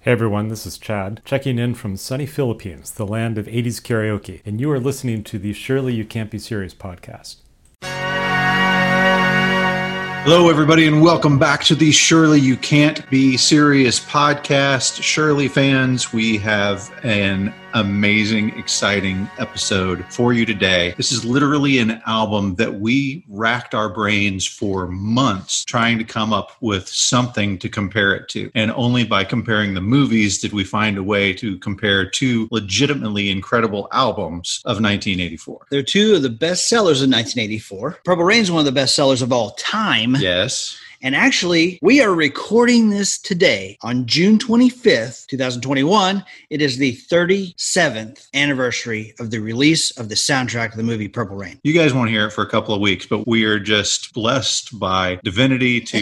Hey everyone, this is Chad, checking in from sunny Philippines, the land of 80s karaoke, and you are listening to the Surely You Can't Be Serious podcast. Hello everybody and welcome back to the Surely You Can't Be Serious podcast. Surely fans, we have an amazing, exciting episode for you today. This is literally an album that we racked our brains for months trying to come up with something to compare it to. And only by comparing the movies did we find a way to compare two legitimately incredible albums of 1984. They're two of the best sellers of 1984. Purple Rain is one of the best sellers of all time. Yes. And actually, we are recording this today on June 25th, 2021. It is the 37th anniversary of the release of the soundtrack of the movie Purple Rain. You guys won't hear it for a couple of weeks, but we are just blessed by divinity to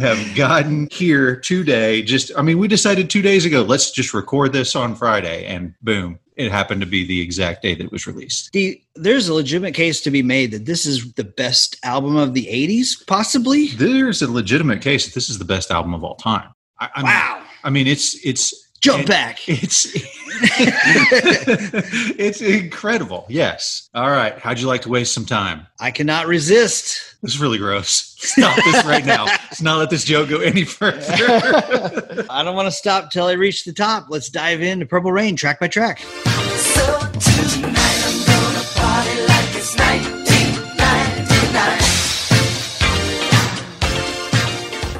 have gotten here today. We decided 2 days ago, let's just record this on Friday, and boom. It happened to be the exact day that it was released. There's a legitimate case to be made that this is the best album of the 80s, possibly. There's a legitimate case that this is the best album of all time. Wow. It's It's incredible. Yes. All right. How'd you like to waste some time? I cannot resist. This is really gross. Stop this right now. Let's not let this joke go any further. I don't want to stop till I reach the top. Let's dive into Purple Rain track by track. So tonight I'm gonna party like it's 1999.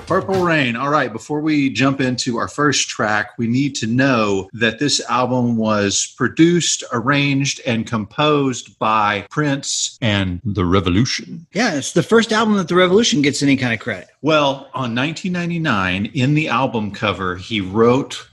Purple Rain. All right, before we jump into our first track, we need to know that this album was produced, arranged, and composed by Prince and The Revolution. Yeah, it's the first album that The Revolution gets any kind of credit. Well, on 1999, in the album cover, he wrote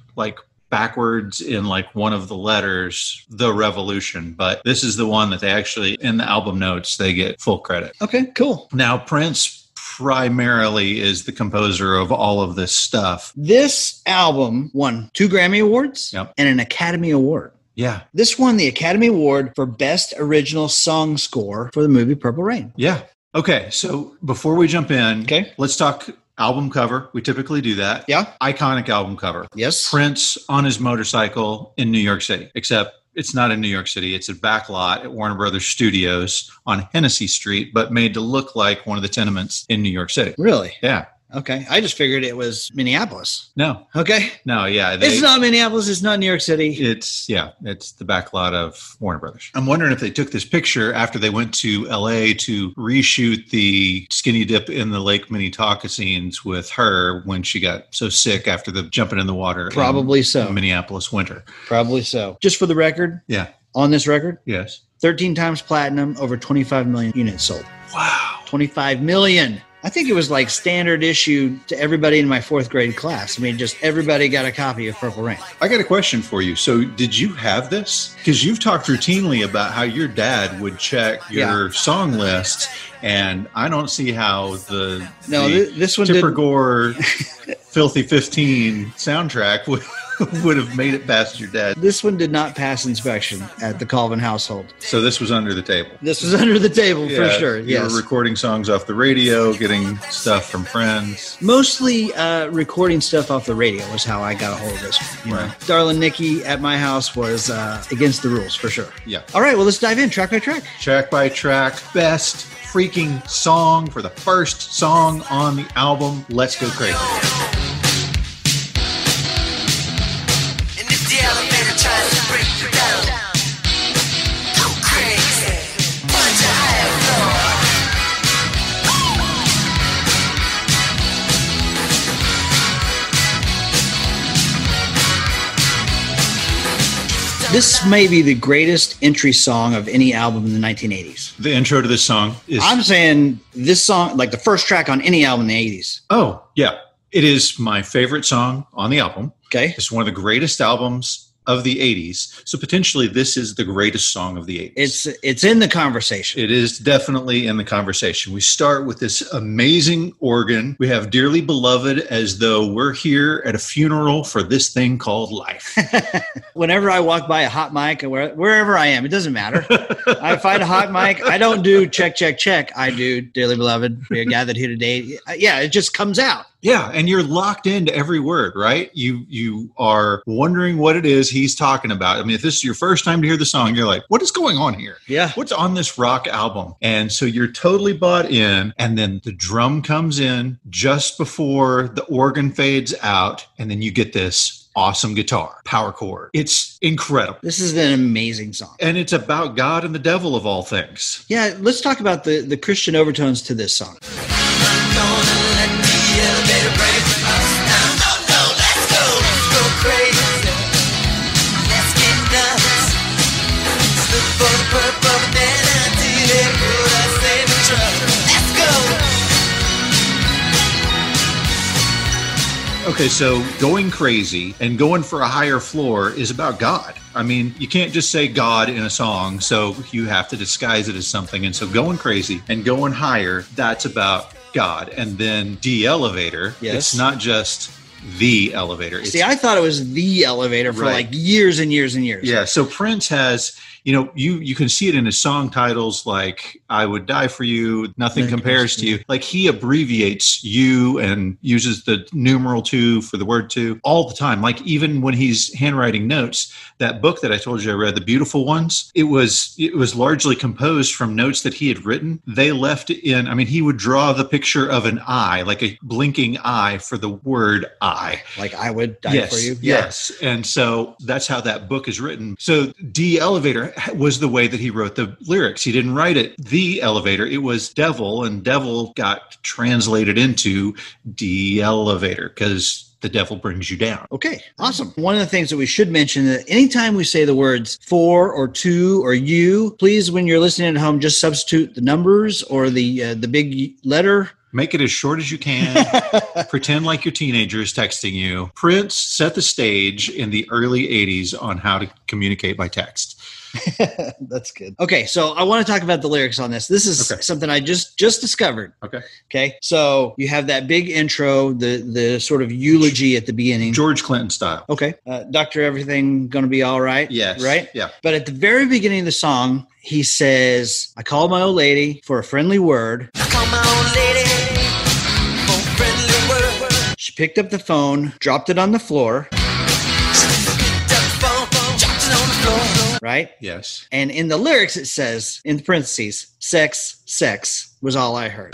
backwards in one of the letters, The Revolution. But this is the one that they actually, in the album notes, they get full credit. Okay, cool. Now, Prince primarily is the composer of all of this stuff. This album won 2 Grammy Awards and an Academy Award. Yeah. This won the Academy Award for Best Original Song Score for the movie Purple Rain. Yeah. Okay. So before we jump in, let's talk album cover. We typically do that. Yeah. Iconic album cover. Yes. Prince on his motorcycle in New York City, except it's not in New York City. It's a back lot at Warner Brothers Studios on Hennessy Street, but made to look like one of the tenements in New York City. Really? Yeah. Okay. I just figured it was Minneapolis. No. Okay. No, yeah. It's not Minneapolis. It's not New York City. It's the back lot of Warner Brothers. I'm wondering if they took this picture after they went to LA to reshoot the skinny dip in the Lake Minnetonka scenes with her when she got so sick after the jumping in the water. Probably so. Minneapolis winter. Probably so. Just for the record. Yeah. On this record. Yes. 13 times platinum, over 25 million units sold. Wow. 25 million. I think it was standard issue to everybody in my 4th grade class. Just everybody got a copy of Purple Rain. I got a question for you. So did you have this? Because you've talked routinely about how your dad would check your song lists, and I don't see how this one Tipper Gore Filthy 15 soundtrack would have made it past your dad. This one did not pass inspection at the Colvin household. So this was under the table. This was under the table for sure. Yes. You were recording songs off the radio, getting stuff from friends. Mostly recording stuff off the radio was how I got a hold of this one. Right. Darlin' Nikki at my house was against the rules for sure. Yeah. All right. Well, let's dive in track by track. Track by track. Best freaking song for the first song on the album. Let's Go Crazy. This may be the greatest entry song of any album in the 1980s. The intro to this song is... I'm saying this song, the first track on any album in the 80s. Oh, yeah. It is my favorite song on the album. Okay. It's one of the greatest albums of the 80s. So potentially this is the greatest song of the 80s. It's in the conversation. It is definitely in the conversation. We start with this amazing organ. We have Dearly Beloved as though we're here at a funeral for this thing called life. Whenever I walk by a hot mic, wherever I am, it doesn't matter. I find a hot mic. I don't do check, check, check. I do Dearly Beloved. We are gathered here today. Yeah, it just comes out. Yeah, and you're locked into every word, right? You are wondering what it is he's talking about. I mean, if this is your first time to hear the song, you're like, what is going on here? Yeah. What's on this rock album? And so you're totally bought in, and then the drum comes in just before the organ fades out, and then you get this awesome guitar, power chord. It's incredible. This is an amazing song. And it's about God and the devil of all things. Yeah, let's talk about the Christian overtones to this song. Okay, so going crazy and going for a higher floor is about God. I mean, you can't just say God in a song, so you have to disguise it as something. And so going crazy and going higher, that's about God. And then de-elevator, yes. It's not just the elevator. See, I thought it was the elevator for like years and years and years. Yeah, so Prince has... You know, you can see it in his song titles like I Would Die For You, Nothing Compares to You. Like he abbreviates you and uses the numeral 2 for the word 2 all the time. Like even when he's handwriting notes, that book that I told you I read, The Beautiful Ones, it was largely composed from notes that he had written. They left in, I mean, he would draw the picture of an eye, like a blinking eye for the word I. Like I Would Die For You? Yes. And so that's how that book is written. So de-elevator was the way that he wrote the lyrics. He didn't write it the elevator. It was devil, and devil got translated into de-elevator because the devil brings you down. Okay, awesome. One of the things that we should mention that anytime we say the words for or to or you, please, when you're listening at home, just substitute the numbers or the big letter. Make it as short as you can. Pretend like your teenager is texting you. Prince set the stage in the early 80s on how to communicate by text. That's good. Okay, so I want to talk about the lyrics on this. This is something I just discovered. Okay. So you have that big intro, the sort of eulogy at the beginning, George Clinton style. Okay. Doctor, everything gonna be all right. Yes. Right. Yeah. But at the very beginning of the song, he says, "I call my old lady for a friendly word. I call my old lady for a friendly word. She picked up the phone, dropped it on the floor." Right? Yes. And in the lyrics, it says, in parentheses, sex was all I heard.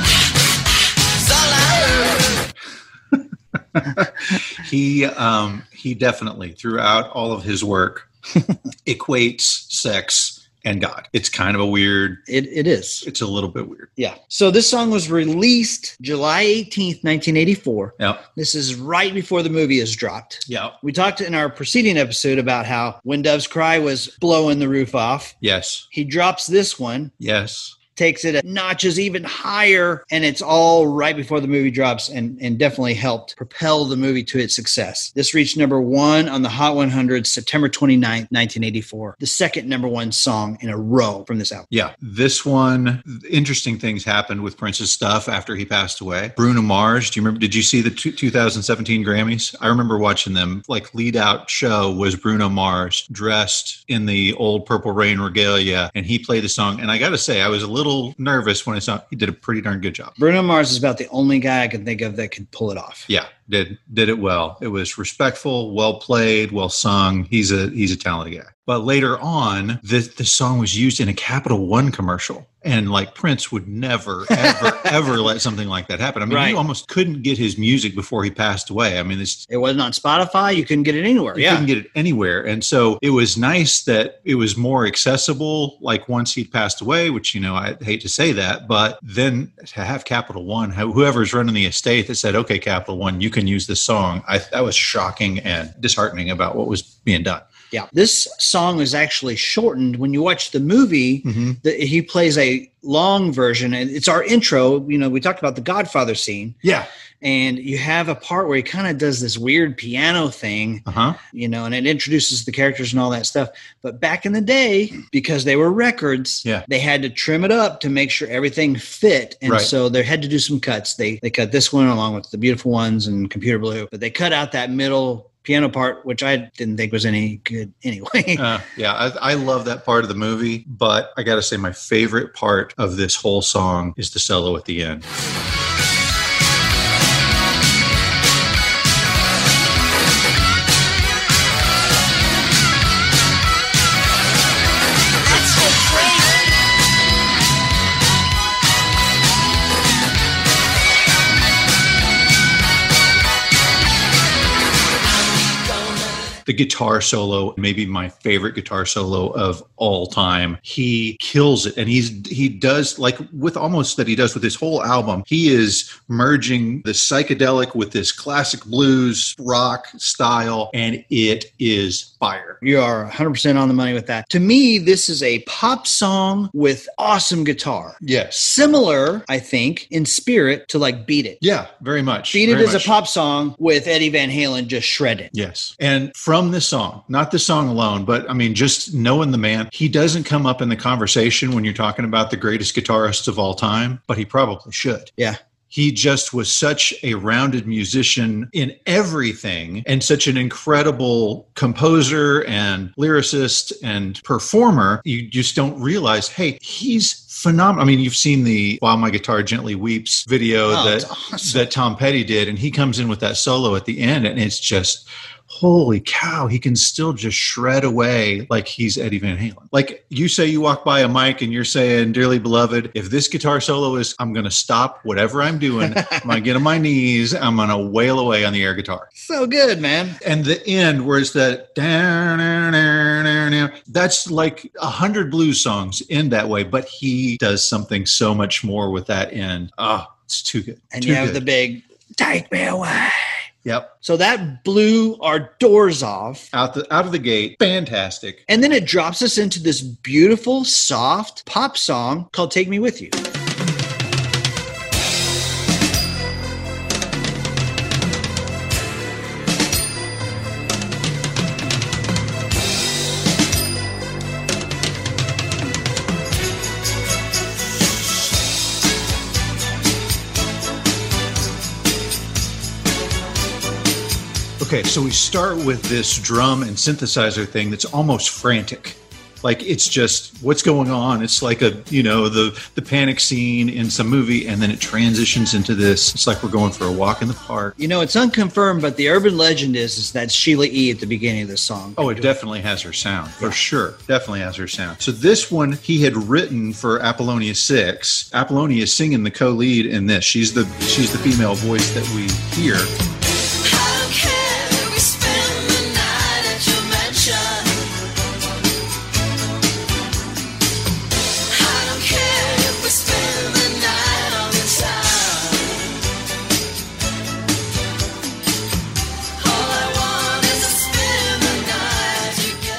He definitely, throughout all of his work, equates sex and God. It's kind of a weird... It is. It's a little bit weird. Yeah. So this song was released July 18th, 1984. Yeah. This is right before the movie is dropped. Yeah. We talked in our preceding episode about how When Doves Cry was blowing the roof off. Yes. He drops this one. Yes. Takes it notches even higher, and it's all right before the movie drops, and definitely helped propel the movie to its success. This reached number one on the Hot 100 September 29th, 1984, the second number one song in a row from this album. Yeah, this one, interesting things happened with Prince's stuff after he passed away. Bruno Mars, do you remember? Did you see the 2017 Grammys? I remember watching them. Like lead out show was Bruno Mars dressed in the old Purple Rain regalia, and he played the song. And I got to say, I was a little nervous when I saw he did a pretty darn good job. Bruno Mars is about the only guy I can think of that could pull it off. Yeah, did it well. It was respectful, well played, well sung. He's a talented guy. But later on, the song was used in a Capital One commercial. And like Prince would never, ever, ever let something like that happen. I mean, you almost couldn't get his music before he passed away. I mean, it wasn't on Spotify. You couldn't get it anywhere. You couldn't get it anywhere. And so it was nice that it was more accessible, like once he passed away, which, you know, I hate to say that, but then to have Capital One, whoever's running the estate that said, okay, Capital One, you can use this song. That was shocking and disheartening about what was being done. Yeah, this song is actually shortened. When you watch the movie, he plays a long version, and it's our intro. You know, we talked about the Godfather scene. Yeah. And you have a part where he kind of does this weird piano thing, you know, and it introduces the characters and all that stuff. But back in the day, because they were records, they had to trim it up to make sure everything fit. And so they had to do some cuts. They cut this one along with The Beautiful Ones and Computer Blue, but they cut out that middle piano part, which I didn't think was any good anyway. I love that part of the movie, but I got to say my favorite part of this whole song is the solo at the end. The guitar solo, maybe my favorite guitar solo of all time. He kills it. And he does, like with almost that he does with his whole album, he is merging the psychedelic with this classic blues rock style, and it is fire. You are 100% on the money with that. To me, this is a pop song with awesome guitar. Yes. Similar, I think, in spirit to like Beat It. Yeah, very much. Beat It is a pop song with Eddie Van Halen just shredded. Yes. And from this song, not this song alone, but I mean, just knowing the man, he doesn't come up in the conversation when you're talking about the greatest guitarists of all time, but he probably should. Yeah. He just was such a rounded musician in everything and such an incredible composer and lyricist and performer. You just don't realize, hey, he's phenomenal. I mean, you've seen the While My Guitar Gently Weeps video that Tom Petty did, and he comes in with that solo at the end, and it's just... holy cow, he can still just shred away like he's Eddie Van Halen. Like you say, you walk by a mic and you're saying, dearly beloved, if this guitar solo is, I'm going to stop whatever I'm doing. I'm going to get on my knees. I'm going to wail away on the air guitar. So good, man. And the end where it's that, that's like 100 blues songs end that way, but he does something so much more with that end. Oh, it's too good. And too you have good. The big, take me away. Yep. So that blew our doors off. Out of the gate. Fantastic. And then it drops us into this beautiful, soft pop song called Take Me With You. Okay, so we start with this drum and synthesizer thing that's almost frantic. Like, it's just, what's going on? It's like a, you know, the panic scene in some movie, and then it transitions into this. It's like we're going for a walk in the park. You know, it's unconfirmed, but the urban legend is that Sheila E. at the beginning of the song. Oh, it definitely has her sound, for sure. Definitely has her sound. So this one he had written for Apollonia 6. Apollonia is singing the co-lead in this. She's the female voice that we hear.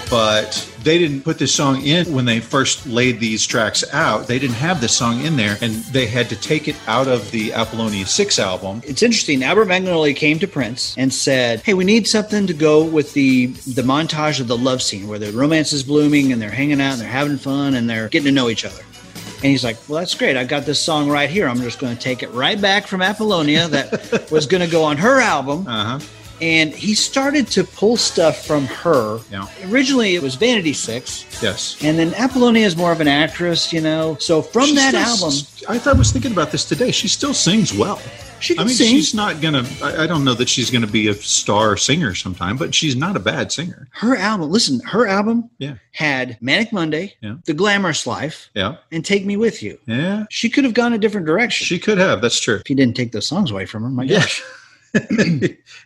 But they didn't put this song in when they first laid these tracks out. They didn't have this song in there, and they had to take it out of the Apollonia 6 album. It's interesting. Albert Magnoli came to Prince and said, hey, we need something to go with the montage of the love scene where the romance is blooming and they're hanging out and they're having fun and they're getting to know each other. And he's like, well, that's great. I've got this song right here. I'm just going to take it right back from Apollonia that was going to go on her album. And he started to pull stuff from her. Yeah. Originally, it was Vanity 6. Yes. And then Apollonia is more of an actress, you know. So from that album... I was thinking about this today. She still sings well. She can sing. She's not going to... I don't know that she's going to be a star singer sometime, but she's not a bad singer. Her album had Manic Monday, The Glamorous Life, and Take Me With You. Yeah. She could have gone a different direction. She could have. That's true. If he didn't take those songs away from her, my gosh.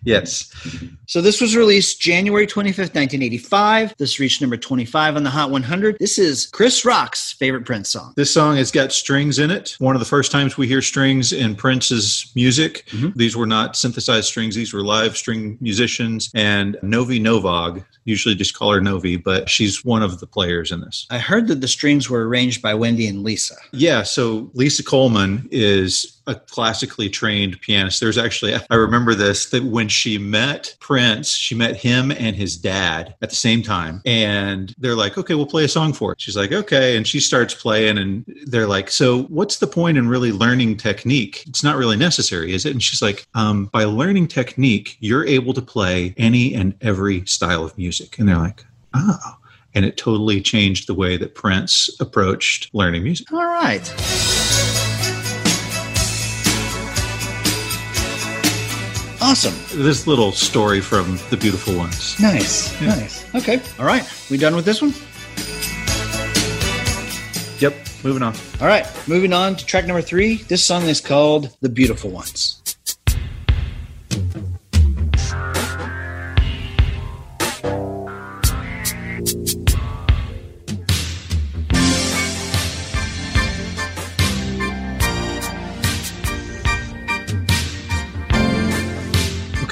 Yes. So this was released January 25th, 1985. This reached number 25 on the Hot 100. This is Chris Rock's favorite Prince song. This song has got strings in it. One of the first times we hear strings in Prince's music. Mm-hmm. These were not synthesized strings. These were live string musicians. And Novi Novog, usually just call her Novi, but she's one of the players in this. I heard that the strings were arranged by Wendy and Lisa. Yeah, so Lisa Coleman is... a classically trained pianist. There's actually, I remember this, that when she met Prince, she met him and his dad at the same time. And they're like, okay, we'll play a song for it. She's like, okay. And she starts playing and they're like, so what's the point in really learning technique? It's not really necessary, is it? And she's like, by learning technique, you're able to play any and every style of music. And they're like, oh. And it totally changed the way that Prince approached learning music. All right. Awesome. This little story from The Beautiful Ones. Nice. Yeah. Nice. Okay. All right. We done with this one? Yep. Moving on. All right. Moving on to track number 3. This song is called The Beautiful Ones.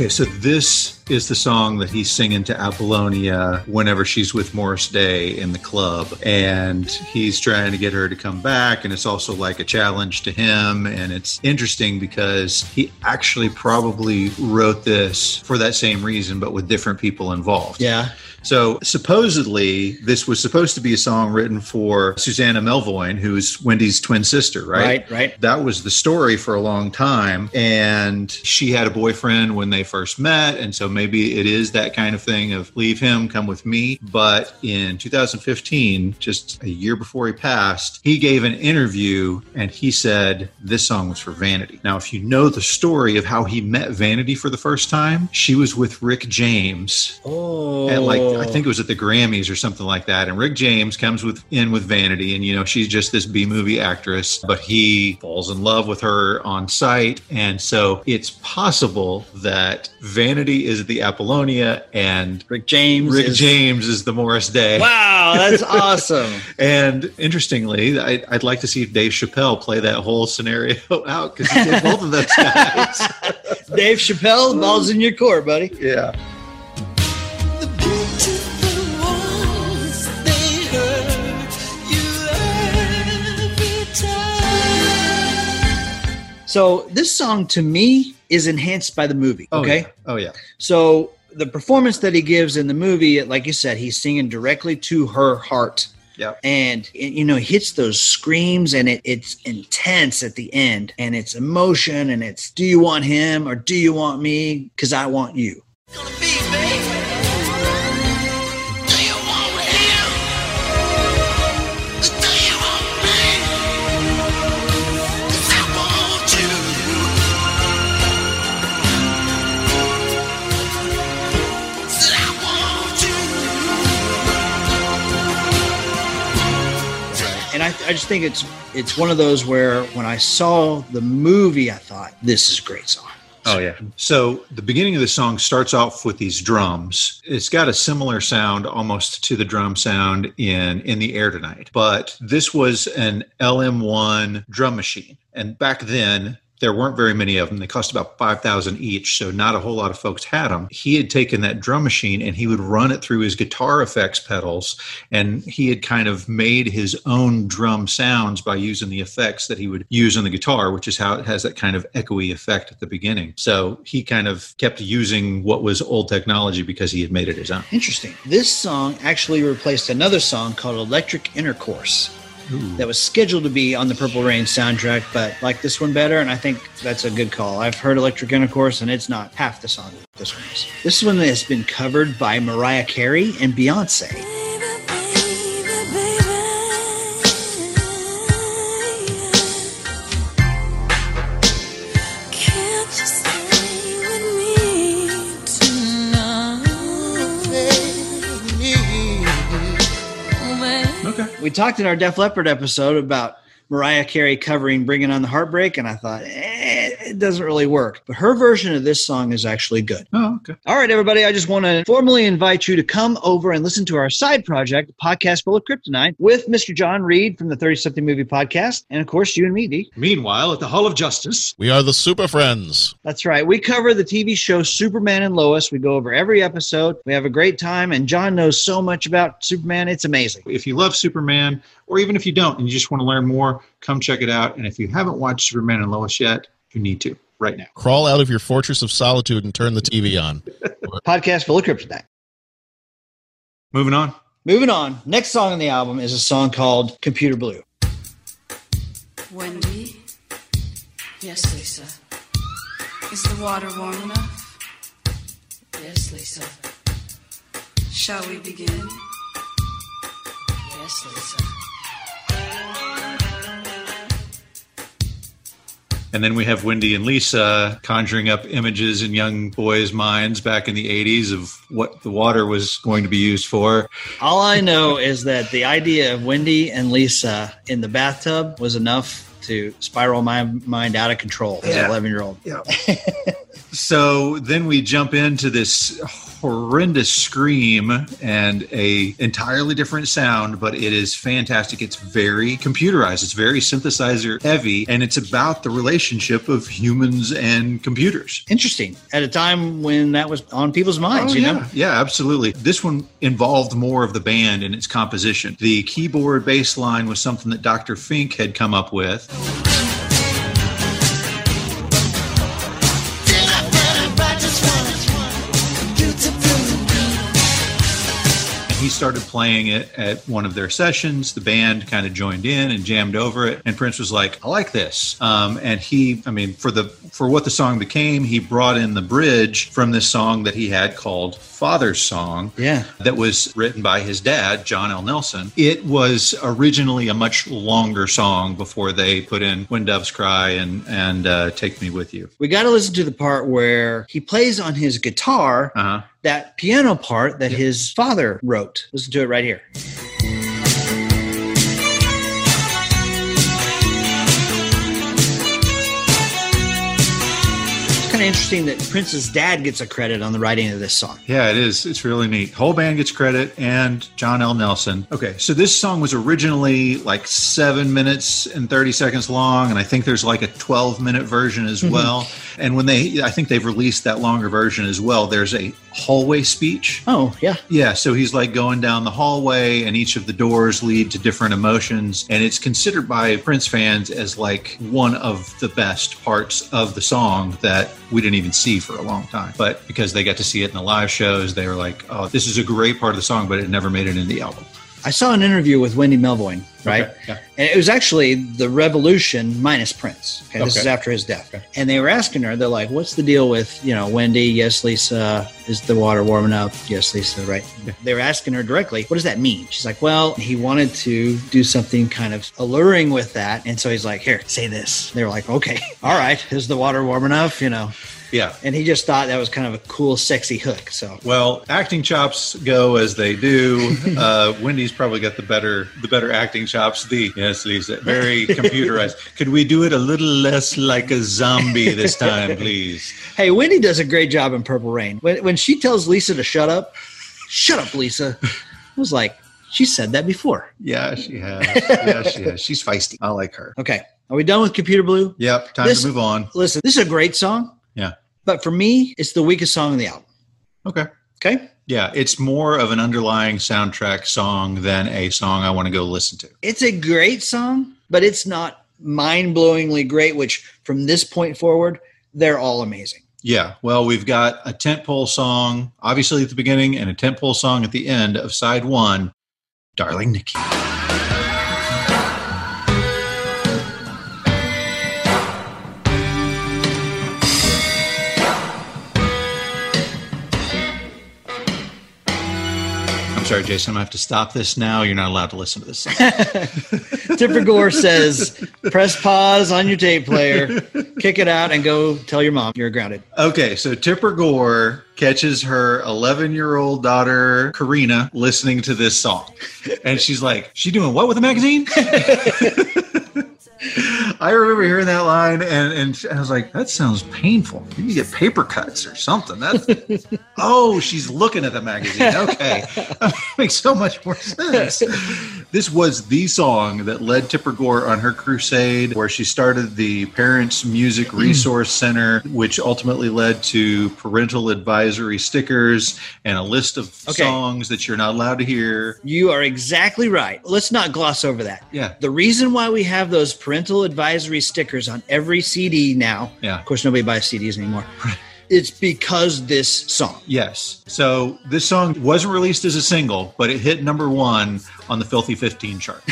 Okay, so this is the song that he's singing to Apollonia whenever she's with Morris Day in the club. And he's trying to get her to come back. And it's also like a challenge to him. And it's interesting because he actually probably wrote this for that same reason, but with different people involved. Yeah. So supposedly this was supposed to be a song written for Susanna Melvoin, who's Wendy's twin sister, right? Right. That was the story for a long time. And she had a boyfriend when they first met. And so maybe it is that kind of thing of leave him, come with me. But in 2015, just a year before he passed, he gave an interview and he said this song was for Vanity. Now, if you know the story of how he met Vanity for the first time, she was with Rick James. Oh. And like, I think it was at the Grammys or something like that. And Rick James comes in with Vanity and, you know, she's just this B-movie actress, but he falls in love with her on sight. And so it's possible that Vanity is the Apollonia and Rick James is the Morris Day. Wow, that's awesome. And interestingly, I'd like to see Dave Chappelle play that whole scenario out because he did both of those guys. Dave Chappelle, balls in your court, buddy. Yeah. So this song to me is enhanced by the movie. Okay. Oh yeah. Oh, yeah. So the performance that he gives in the movie, like you said, he's singing directly to her heart. Yeah. And it, you know, hits those screams and it's intense at the end and it's emotion and it's, do you want him or do you want me? 'Cause I want you. I just think it's one of those where when I saw the movie, I thought, this is a great song. Oh, yeah. So the beginning of the song starts off with these drums. It's got a similar sound almost to the drum sound in the Air Tonight. But this was an LM1 drum machine. And back then, there weren't very many of them. They cost about $5,000 each, so not a whole lot of folks had them. He had taken that drum machine and he would run it through his guitar effects pedals, and he had kind of made his own drum sounds by using the effects that he would use on the guitar, which is how it has that kind of echoey effect at the beginning. So he kind of kept using what was old technology because he had made it his own. Interesting. This song actually replaced another song called Electric Intercourse. Ooh. That was scheduled to be on the Purple Rain soundtrack, but like this one better, and I think that's a good call. I've heard Electric Intercourse, and it's not half the song that this one is. This one has been covered by Mariah Carey and Beyonce. Baby, baby, baby. Can't you stay with me tonight? Okay. We talked in our Def Leppard episode about Mariah Carey covering Bringing on the Heartbreak, and I thought, it doesn't really work. But her version of this song is actually good. Oh, okay. All right, everybody. I just want to formally invite you to come over and listen to our side project, a podcast full of kryptonite, with Mr. John Reed from the 30-Something Movie Podcast. And, of course, you and me, D. Meanwhile, at the Hall of Justice, we are the Super Friends. That's right. We cover the TV show Superman and Lois. We go over every episode. We have a great time. And John knows so much about Superman. It's amazing. If you love Superman, or even if you don't and you just want to learn more, come check it out. And if you haven't watched Superman and Lois yet, you need to right now. Crawl out of your fortress of solitude and turn the TV on. Podcast full of kryptonite. Moving on. Moving on. Next song on the album is a song called Computer Blue. Wendy? Yes, Lisa. Is the water warm enough? Yes, Lisa. Shall we begin? Yes, Lisa. And then we have Wendy and Lisa conjuring up images in young boys' minds back in the 80s of what the water was going to be used for. All I know is that the idea of Wendy and Lisa in the bathtub was enough to spiral my mind out of control as an 11-year-old. Yeah. So then we jump into this horrendous scream and a entirely different sound, but it is fantastic. It's very computerized. It's very synthesizer heavy, and it's about the relationship of humans and computers. Interesting. At a time when that was on people's minds, you know? Yeah, absolutely. This one involved more of the band and its composition. The keyboard bass line was something that Dr. Fink had come up with. He started playing it at one of their sessions. The band kind of joined in and jammed over it. And Prince was like, I like this. And he, I mean, for what the song became, he brought in the bridge from this song that he had called Father's Song. Yeah. That was written by his dad, John L. Nelson. It was originally a much longer song before they put in When Doves Cry and Take Me With You. We got to listen to the part where he plays on his guitar. Uh-huh. That piano part that his father wrote. Listen to it right here. Interesting that Prince's dad gets a credit on the writing of this song. Yeah, it is. It's really neat. Whole band gets credit and John L. Nelson. Okay, so this song was originally like 7 minutes and 30 seconds long, and I think there's like a 12-minute version as well. And when I think they've released that longer version as well, there's a hallway speech. Oh, yeah. Yeah, so he's like going down the hallway, and each of the doors lead to different emotions, and it's considered by Prince fans as like one of the best parts of the song that we didn't even see for a long time. But because they got to see it in the live shows, they were like, oh, this is a great part of the song, but it never made it in the album. I saw an interview with Wendy Melvoin, right? Okay, yeah. And it was actually The Revolution minus Prince. Okay, this is after his death. Okay. And they were asking her, they're like, what's the deal with, Wendy, yes, Lisa, is the water warming up? Yes, Lisa, right? Okay. They were asking her directly, what does that mean? She's like, well, he wanted to do something kind of alluring with that. And so he's like, here, say this. They were like, okay, all right, is the water warm enough, Yeah. And he just thought that was kind of a cool, sexy hook. So, well, acting chops go as they do. Wendy's probably got the better acting chops. Yes, Lisa, very computerized. Could we do it a little less like a zombie this time, please? Hey, Wendy does a great job in Purple Rain. When she tells Lisa to shut up, Lisa. I was like, she said that before. Yeah, she has. She's feisty. I like her. Okay. Are we done with Computer Blue? Yep. Time to move on. Listen, this is a great song. Yeah. But for me, it's the weakest song on the album. Okay. Yeah, it's more of an underlying soundtrack song than a song I want to go listen to. It's a great song, but it's not mind-blowingly great, which from this point forward, they're all amazing. Yeah, well, we've got a tentpole song, obviously at the beginning, and a tentpole song at the end of side one, Darling Nikki. Sorry, Jason, I have to stop this now. You're not allowed to listen to this song. Tipper Gore says, press pause on your tape player, kick it out, and go tell your mom you're grounded. Okay, so Tipper Gore catches her 11-year-old daughter, Karina, listening to this song. And she's like, she doing what with the magazine? I remember hearing that line, and I was like, that sounds painful. You can get paper cuts or something. That's, oh, she's looking at the magazine. Okay. That makes so much more sense. This was the song that led Tipper Gore on her crusade, where she started the Parents Music Resource Center, which ultimately led to parental advisory stickers and a list of songs that you're not allowed to hear. You are exactly right. Let's not gloss over that. Yeah. The reason why we have those parental advisory stickers on every CD now. Yeah. Of course, nobody buys CDs anymore. It's because this song. Yes. So this song wasn't released as a single, but it hit number one on the Filthy 15 chart.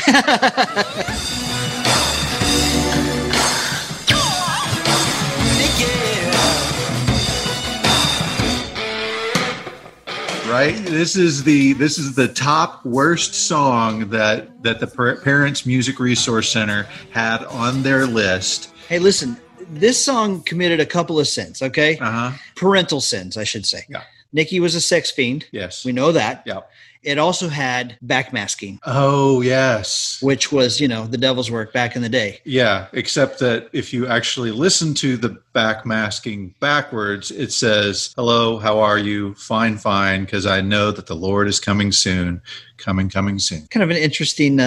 Right? This is the top worst song that the Parents Music Resource Center had on their list. Hey, listen, this song committed a couple of sins, okay? Uh-huh. Parental sins, I should say. Yeah. Nikki was a sex fiend. Yes. We know that. Yeah. It also had backmasking. Oh, yes. Which was, the devil's work back in the day. Yeah, except that if you actually listen to the backmasking backwards, it says, hello, how are you? Fine, fine, because I know that the Lord is coming soon. Coming soon. Kind of an interesting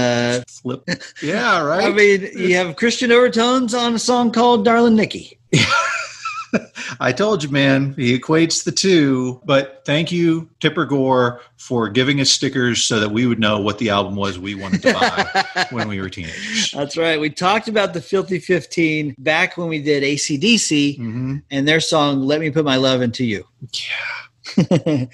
flip. Yeah, right? I mean, you have Christian overtones on a song called Darlin' Nikki. I told you, man, he equates the two, but thank you, Tipper Gore, for giving us stickers so that we would know what the album was we wanted to buy when we were teenagers. That's right. We talked about the Filthy 15 back when we did AC/DC and their song, Let Me Put My Love Into You. Yeah.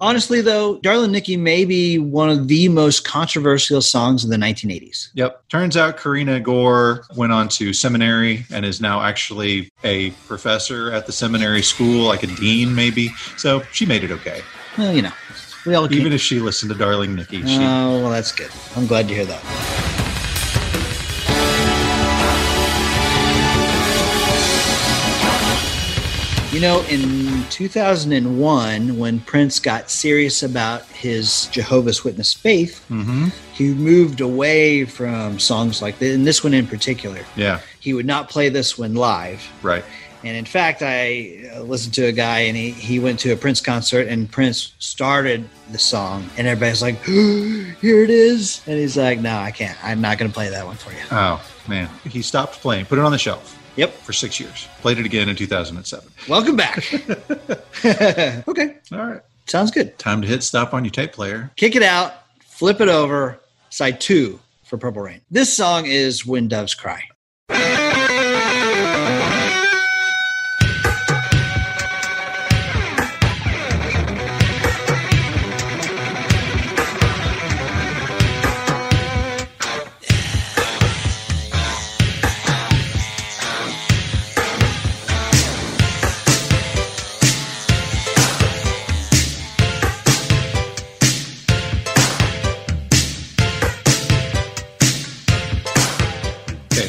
Honestly, though, Darlin' Nikki may be one of the most controversial songs of the 1980s. Yep. Turns out Karina Gore went on to seminary and is now actually a professor at the seminary school, like a dean maybe. So she made it okay. Well, we all can. Even if she listened to Darlin' Nikki. Oh, well, that's good. I'm glad to hear that. In 2001, when Prince got serious about his Jehovah's Witness faith, he moved away from songs like this, and this one in particular. Yeah. He would not play this one live. Right. And in fact, I listened to a guy, and he went to a Prince concert, and Prince started the song, and everybody's like, here it is. And he's like, no, I can't. I'm not going to play that one for you. Oh, man. He stopped playing, put it on the shelf. Yep. For 6 years. Played it again in 2007. Welcome back. Okay. All right. Sounds good. Time to hit stop on your tape player. Kick it out. Flip it over. Side 2 for Purple Rain. This song is When Doves Cry.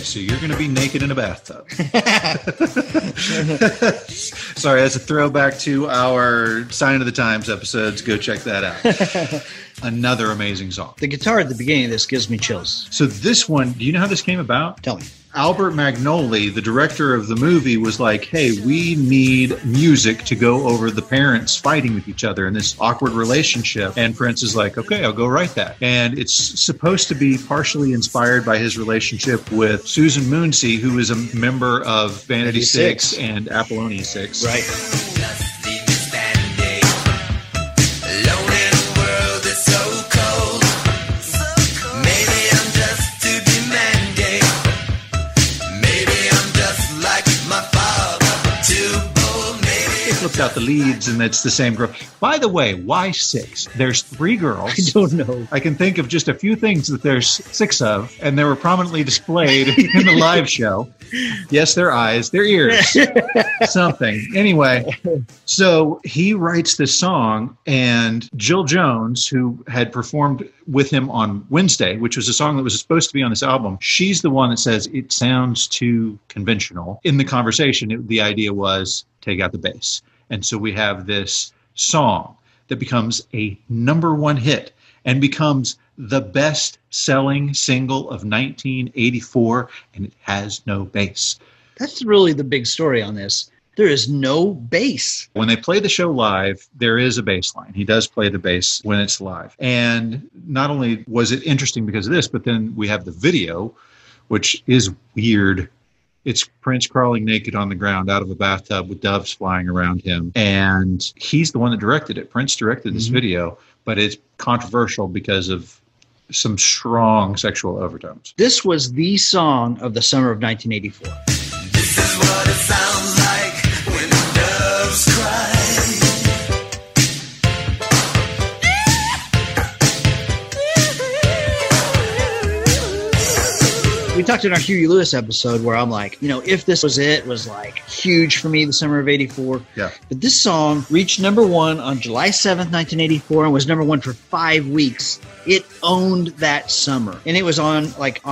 So you're going to be naked in a bathtub. Sorry, that's a throwback to our Sign of the Times episodes. Go check that out. Another amazing song. The guitar at the beginning of this gives me chills. So this one, do you know how this came about? Tell me. Albert Magnoli, the director of the movie, was like, hey, we need music to go over the parents fighting with each other in this awkward relationship. And Prince is like, okay, I'll go write that. And it's supposed to be partially inspired by his relationship with Susan Moonsey, who is a member of Vanity 6 and Apollonia 6. Right. Out the leads, and it's the same girl. By the way, why 6? There's 3 girls. I don't know. I can think of just a few things that there's 6 of, and they were prominently displayed in the live show. Yes, their eyes, their ears, something. Anyway, so he writes this song, and Jill Jones, who had performed with him on Wednesday, which was a song that was supposed to be on this album, she's the one that says it sounds too conventional. In the conversation, the idea was take out the bass. And so we have this song that becomes a number one hit and becomes the best-selling single of 1984, and it has no bass. That's really the big story on this. There is no bass. When they play the show live, there is a bass line. He does play the bass when it's live. And not only was it interesting because of this, but then we have the video, which is weird. It's Prince crawling naked on the ground out of a bathtub with doves flying around him. And he's the one that directed it. Prince directed this video, but it's controversial because of some strong sexual overtones. This was the song of the summer of 1984. This is what it sounds like when the doves cry. We talked in our Huey Lewis episode where I'm like, you know, If This Was It was like huge for me the summer of 84. Yeah. But this song reached number one on July 7th, 1984 and was number one for 5 weeks. It owned that summer. And it was on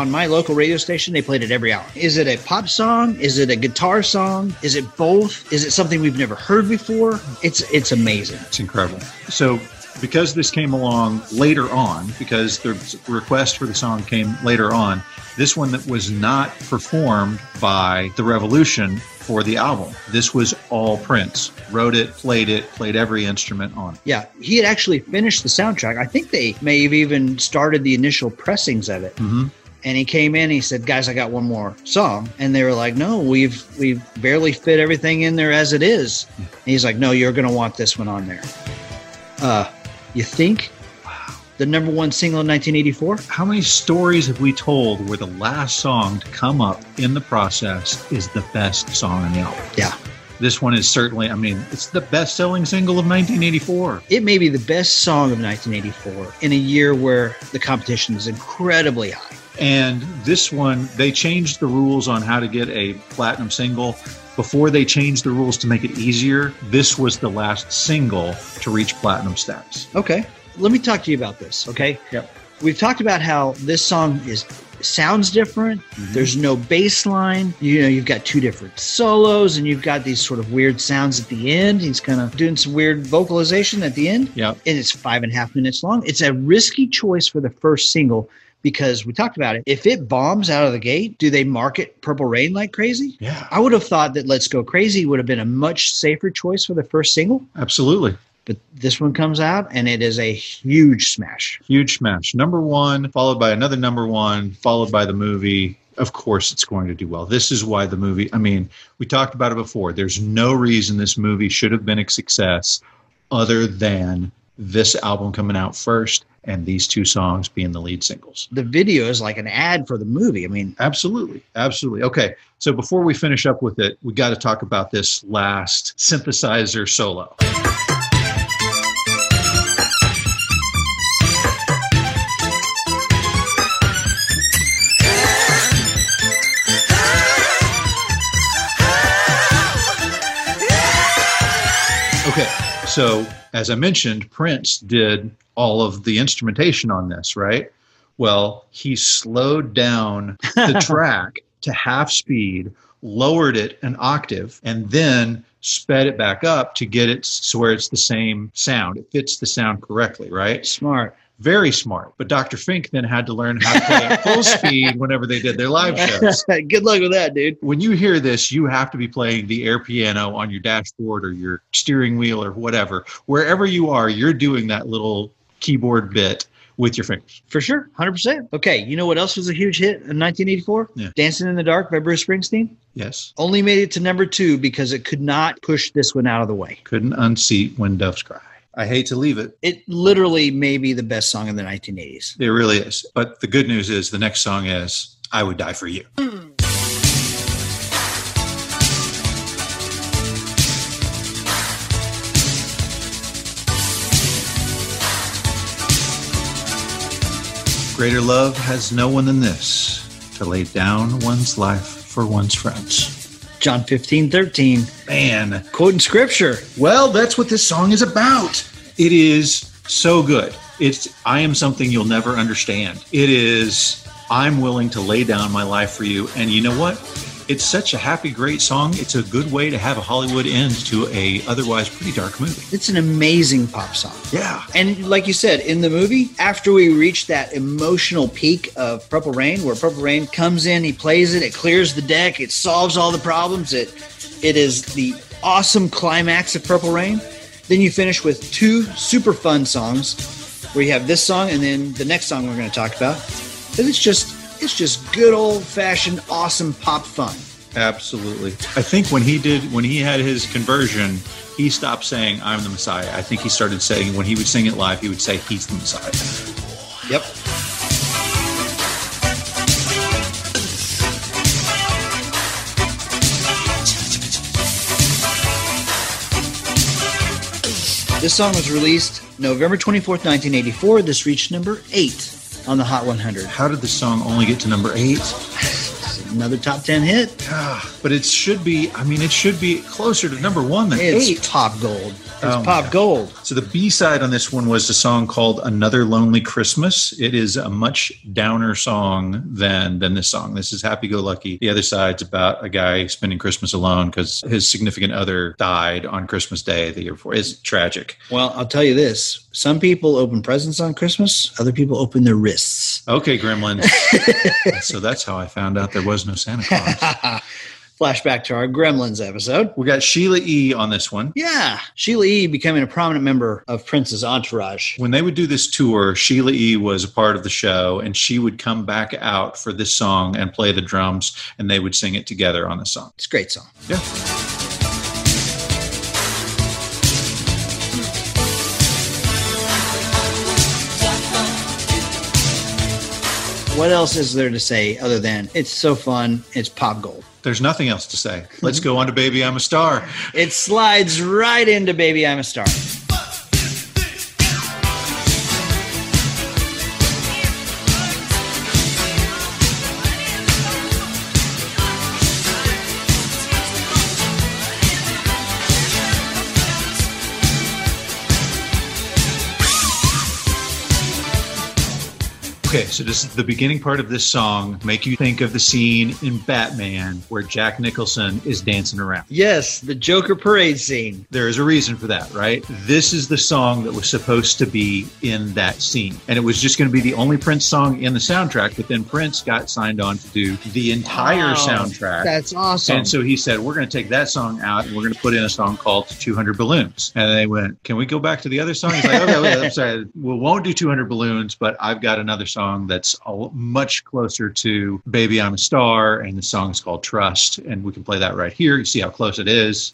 my local radio station. They played it every hour. Is it a pop song? Is it a guitar song? Is it both? Is it something we've never heard before? It's amazing. It's incredible. So because this came along later on, because the request for the song came later on, this one that was not performed by The Revolution for the album. This was all Prince. Wrote it, played every instrument on it. Yeah, he had actually finished the soundtrack. I think they may have even started the initial pressings of it. Mm-hmm. And he came in and he said, guys, I got one more song. And they were like, no, we've barely fit everything in there as it is. And he's like, no, you're going to want this one on there. You think? Wow. The number one single in 1984? How many stories have we told where the last song to come up in the process is the best song on the album? Yeah. This one is certainly, I mean, it's the best-selling single of 1984. It may be the best song of 1984 in a year where the competition is incredibly high. And this one, they changed the rules on how to get a platinum single. Before they changed the rules to make it easier, this was the last single to reach platinum status. Okay. Let me talk to you about this, okay? Yep. We've talked about how this song sounds different. Mm-hmm. There's no bass line. You know, you've got two different solos, and you've got these sort of weird sounds at the end. He's kind of doing some weird vocalization at the end. Yep. And it's 5.5 minutes long. It's a risky choice for the first single, because we talked about it. If it bombs out of the gate, do they market Purple Rain like crazy? Yeah. I would have thought that Let's Go Crazy would have been a much safer choice for the first single. Absolutely. But this one comes out, and it is a huge smash. Huge smash. Number one, followed by another number one, followed by the movie. Of course, it's going to do well. This is why the movie, I mean, we talked about it before. There's no reason this movie should have been a success other than this album coming out first and these two songs being the lead singles. The video is like an ad for the movie. I mean, absolutely. Absolutely. Okay. So before we finish up with it, we got to talk about this last synthesizer solo. Okay, so as I mentioned, Prince did all of the instrumentation on this, right? Well, he slowed down the track to half speed, lowered it an octave, and then sped it back up to get it so where it's the same sound. It fits the sound correctly, right? Smart. Very smart. But Dr. Fink then had to learn how to play at full speed whenever they did their live shows. Good luck with that, dude. When you hear this, you have to be playing the air piano on your dashboard or your steering wheel or whatever. Wherever you are, you're doing that little keyboard bit with your fingers. For sure. 100%. Okay. You know what else was a huge hit in 1984? Yeah. Dancing in the Dark by Bruce Springsteen. Yes. Only made it to number two because it could not push this one out of the way. Couldn't unseat When Doves Cry. I hate to leave it. It literally may be the best song in the 1980s. It really is. But the good news is the next song is I Would Die For You. Greater love has no one than this, to lay down one's life for one's friends. John 15:13. Man. Quoting scripture. Well, that's what this song is about. It is so good. It's I am something you'll never understand. It is I'm willing to lay down my life for you. And you know what? It's such a happy, great song. It's a good way to have a Hollywood end to a otherwise pretty dark movie. It's an amazing pop song. Yeah. And like you said, in the movie, after we reach that emotional peak of Purple Rain, where Purple Rain comes in, he plays it, it clears the deck, it solves all the problems. It is the awesome climax of Purple Rain. Then you finish with two super fun songs where you have this song and then the next song we're going to talk about. And it's just good old-fashioned awesome pop fun. Absolutely. I think when he had his conversion, he stopped saying I'm the Messiah. I think he started saying, when he would sing it live, he would say he's the Messiah. Yep. This song was released November 24th, 1984. This reached number 8 on the Hot 100. How did this song only get to number 8? Another top 10 hit. But it should be, closer to number 1 than 8. It's pop gold. So the B-side on this one was a song called Another Lonely Christmas. It is a much downer song than this song. This is happy-go-lucky. The other side's about a guy spending Christmas alone because his significant other died on Christmas Day the year before. It's tragic. Well, I'll tell you this. Some people open presents on Christmas. Other people open their wrists. Okay, gremlins. So that's how I found out there was no Santa Claus. Flashback to our Gremlins episode. We got Sheila E. on this one. Yeah. Sheila E. becoming a prominent member of Prince's entourage. When they would do this tour, Sheila E. was a part of the show, and she would come back out for this song and play the drums, and they would sing it together on the song. It's a great song. Yeah. What else is there to say other than it's so fun, it's pop gold? There's nothing else to say. Let's go on to Baby I'm a Star. It slides right into Baby I'm a Star. Okay, so does the beginning part of this song make you think of the scene in Batman where Jack Nicholson is dancing around? Yes, the Joker parade scene. There is a reason for that, right? This is the song that was supposed to be in that scene. And it was just going to be the only Prince song in the soundtrack, but then Prince got signed on to do the entire soundtrack. That's awesome. And so he said, we're going to take that song out and we're going to put in a song called 200 Balloons. And they went, can we go back to the other song? He's like, okay, wait, I'm sorry. We won't do 200 Balloons, but I've got another song that's much closer to Baby I'm a Star, and the song is called Trust, and we can play that right here. You see how close it is.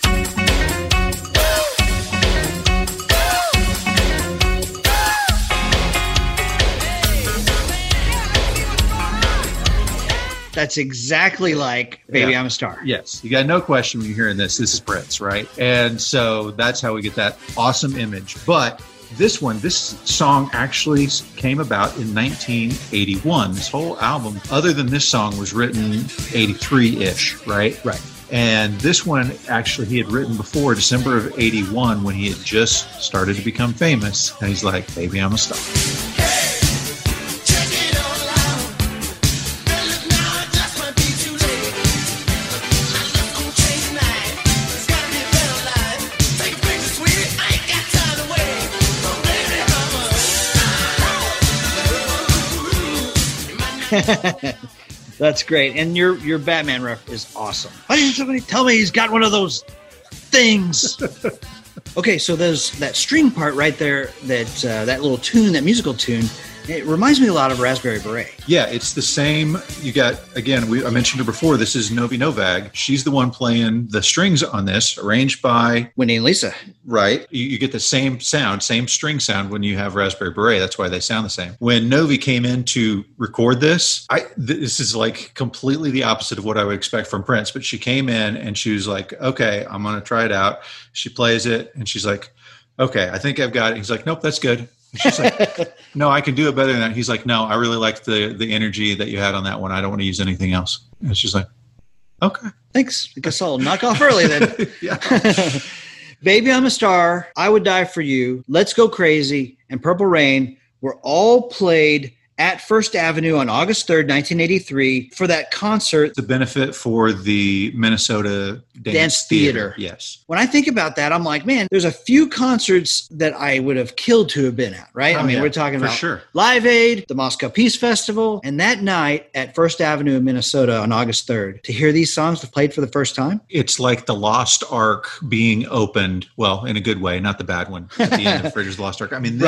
That's exactly like Baby I'm a Star. Yes. You got no question when you're hearing this. This is Prince, right? And so that's how we get that awesome image. But this song actually came about in 1981. This whole album, other than this song, was written 83-ish, right? Right. And this one, actually, he had written before December of 81 when he had just started to become famous. And he's like, Baby, I'm a Star. That's great. And your Batman ref is awesome. Why didn't somebody tell me he's got one of those things? Okay, so there's that string part right there, that little tune, that musical tune. It reminds me a lot of Raspberry Beret. Yeah, it's the same. You got, again, I mentioned her before. This is Novi Novog. She's the one playing the strings on this, arranged by Wendy and Lisa. Right. You get the same sound, same string sound when you have Raspberry Beret. That's why they sound the same. When Novi came in to record this, this is like completely the opposite of what I would expect from Prince. But she came in and she was like, okay, I'm going to try it out. She plays it and she's like, okay, I think I've got it. He's like, nope, that's good. She's like, no, I can do it better than that. He's like, no, I really like the energy that you had on that one. I don't want to use anything else. And she's like, okay. Thanks. I guess I'll knock off early then. Yeah. Baby, I'm a Star. I Would Die for You. Let's Go Crazy. And Purple Rain were all played at First Avenue on August 3rd, 1983, for that concert. The benefit for the Minnesota Dance Theater. Yes. When I think about that, I'm like, man, there's a few concerts that I would have killed to have been at, right? Oh, I mean, yeah, we're talking about sure. Live Aid, the Moscow Peace Festival, and that night at First Avenue in Minnesota on August 3rd, to hear these songs played for the first time. It's like the Lost Ark being opened, well, in a good way, not the bad one, at the end of Fridge's Lost Ark. I mean,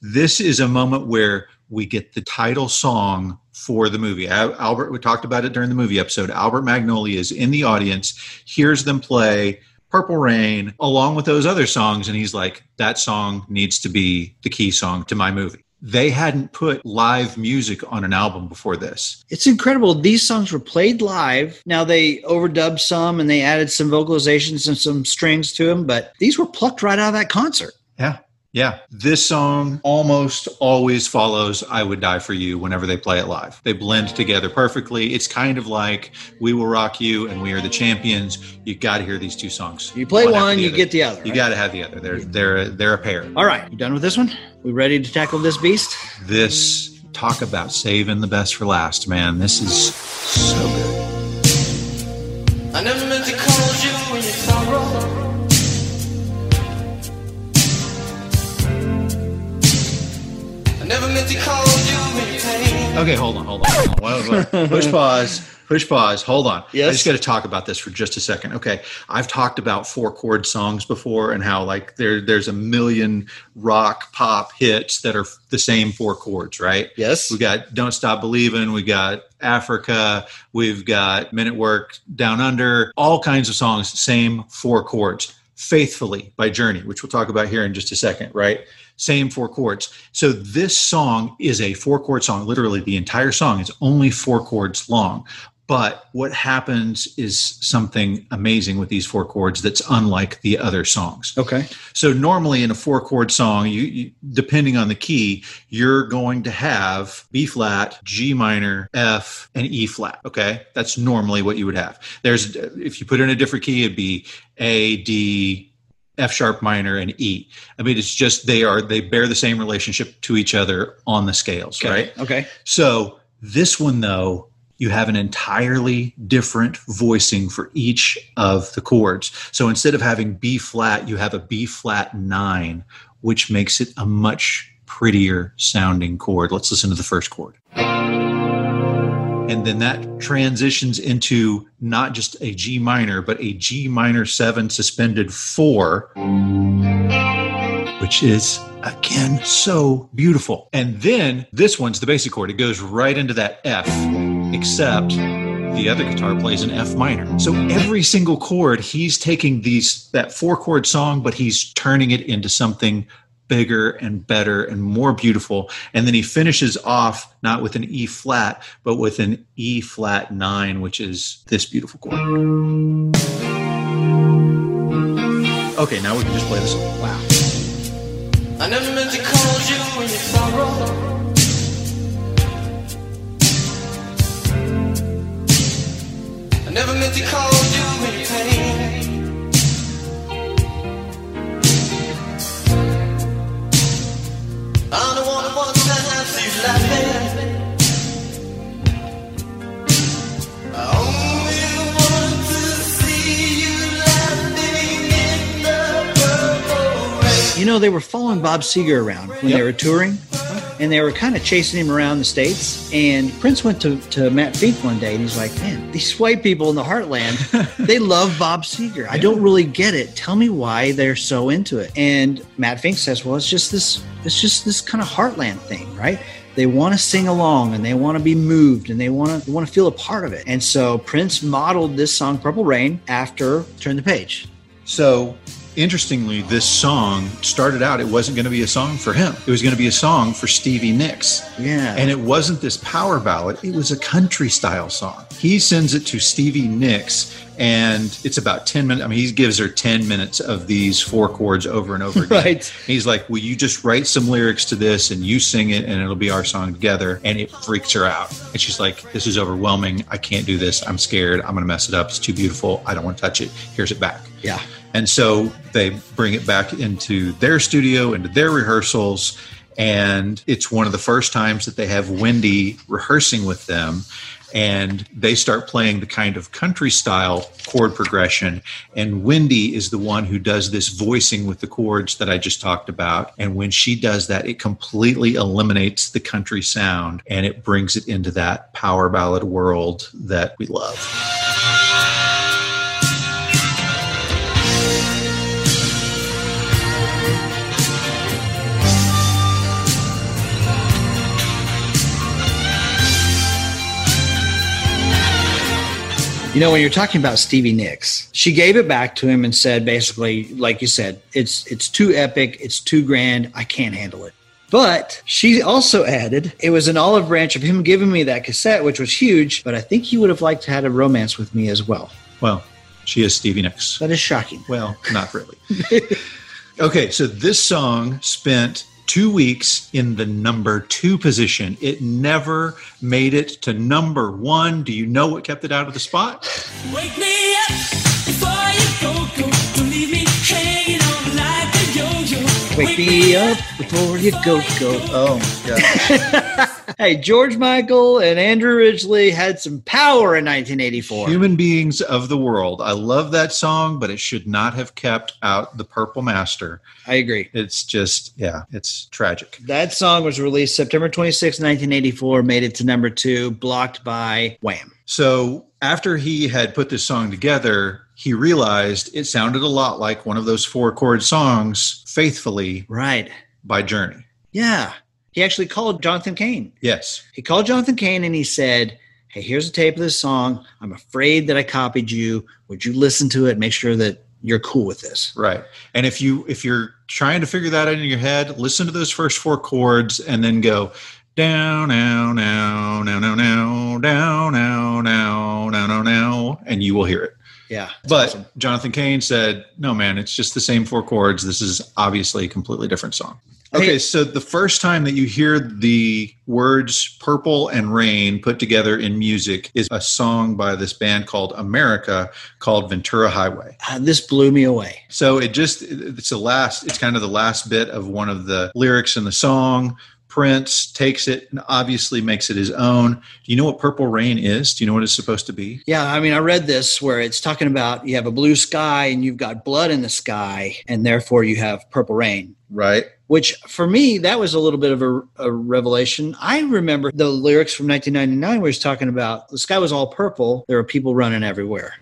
this is a moment where we get the title song for the movie. Albert, we talked about it during the movie episode. Albert Magnoli is in the audience, hears them play Purple Rain along with those other songs, and he's like, that song needs to be the key song to my movie. They hadn't put live music on an album before this. It's incredible. These songs were played live. Now, they overdubbed some and they added some vocalizations and some strings to them, but these were plucked right out of that concert. Yeah. Yeah. This song almost always follows I Would Die For You whenever they play it live. They blend together perfectly. It's kind of like We Will Rock You and We Are the Champions. You got to hear these two songs. You play one you get the other. You got to have the other. They're a pair. All right. You done with this one? We ready to tackle this beast? This, talk about saving the best for last, man. This is so good. I never meant to call you when you felt wrong. Okay, hold on. Wait. Push pause. Hold on. Yes. I just got to talk about this for just a second. Okay. I've talked about four chord songs before and how like there's a million rock pop hits that are the same four chords, right? Yes. We got Don't Stop Believin'. We got Africa. We've got Men at Work, Down Under, all kinds of songs, same four chords. Faithfully by Journey, which we'll talk about here in just a second, right? Same four chords. So this song is a four-chord song. Literally, the entire song is only four chords long. But what happens is something amazing with these four chords that's unlike the other songs. Okay. So normally in a four-chord song, you depending on the key, you're going to have B flat, G minor, F, and E flat. Okay. That's normally what you would have. If you put it in a different key, it'd be A, D, F sharp minor, and E. I mean, it's just they bear the same relationship to each other on the scales, okay. Right? Okay. So this one, though, you have an entirely different voicing for each of the chords. So instead of having B flat, you have a B flat 9, which makes it a much prettier sounding chord. Let's listen to the first chord. And then that transitions into not just a G minor, but a G minor 7 suspended 4, which is, again, so beautiful. And then this one's the basic chord. It goes right into that F, except the other guitar plays an F minor. So every single chord, he's taking that four-chord song, but he's turning it into something bigger and better and more beautiful. And then he finishes off not with an E flat, but with an E flat 9, which is this beautiful chord. Okay, now we can just play this one. Wow. I never meant to call you when you felt wrong. Never meant to call you any pain. I don't wanna watch that have you laughing. I only want to see you laughing in the purple rain. You know, they were following Bob Seger around when they were touring. And they were kind of chasing him around the States. And Prince went to Matt Fink one day, and he's like, man, these white people in the heartland, they love Bob Seger. Yeah. I don't really get it. Tell me why they're so into it. And Matt Fink says, well, it's just this kind of heartland thing, right? They want to sing along, and they want to be moved, and they want to feel a part of it. And so Prince modeled this song, Purple Rain, after Turn the Page. So interestingly, this song started out, it wasn't going to be a song for him. It was going to be a song for Stevie Nicks. Yeah. And it wasn't this power ballad. It was a country style song. He sends it to Stevie Nicks, and it's about 10 minutes. I mean, he gives her 10 minutes of these four chords over and over again. Right. He's like, will you just write some lyrics to this and you sing it and it'll be our song together? And it freaks her out. And she's like, this is overwhelming. I can't do this. I'm scared. I'm going to mess it up. It's too beautiful. I don't want to touch it. Here's it back. Yeah. And so they bring it back into their studio, into their rehearsals, And it's one of the first times that they have Wendy rehearsing with them. And they start playing the kind of country style chord progression. And Wendy is the one who does this voicing with the chords that I just talked about. And when she does that, it completely eliminates the country sound and it brings it into that power ballad world that we love. You know, when you're talking about Stevie Nicks, she gave it back to him and said, basically, like you said, it's too epic, it's too grand, I can't handle it. But she also added, it was an olive branch of him giving me that cassette, which was huge, but I think he would have liked to have had a romance with me as well. Well, she is Stevie Nicks. That is shocking. Well, not really. Okay, so this song spent 2 weeks in the number 2 position. It never made it to number 1. Do you know what kept it out of the spot? Wake me up before you go. Don't leave me hanging on like a yo-yo. Wake me up before you go. Oh, my God. Hey, George Michael and Andrew Ridgeley had some power in 1984. Human Beings of the World. I love that song, but it should not have kept out the Purple Master. I agree. It's just, yeah, it's tragic. That song was released September 26, 1984, made it to number 2, blocked by Wham. So after he had put this song together, he realized it sounded a lot like one of those 4-chord songs, Faithfully, right, by Journey. Yeah. He actually called Jonathan Cain. Yes. He called Jonathan Cain and he said, hey, here's a tape of this song. I'm afraid that I copied you. Would you listen to it? Make sure that you're cool with this. Right. And if you're trying to figure that out in your head, listen to those first 4 chords and then go down, now, now, now, now, now, down, now, now, now, now, now, and you will hear it. Yeah. But awesome. Jonathan Cain said, no, man, it's just the same 4 chords. This is obviously a completely different song. Okay, so the first time that you hear the words purple and rain put together in music is a song by this band called America called Ventura Highway. This blew me away. So it's kind of the last bit of one of the lyrics in the song. Prince takes it and obviously makes it his own. Do you know what Purple Rain is? Do you know what it's supposed to be? Yeah, I mean, I read this where it's talking about you have a blue sky and you've got blood in the sky and therefore you have purple rain. Right. Which for me, that was a little bit of a revelation. I remember the lyrics from 1999 where he's talking about the sky was all purple. There were people running everywhere.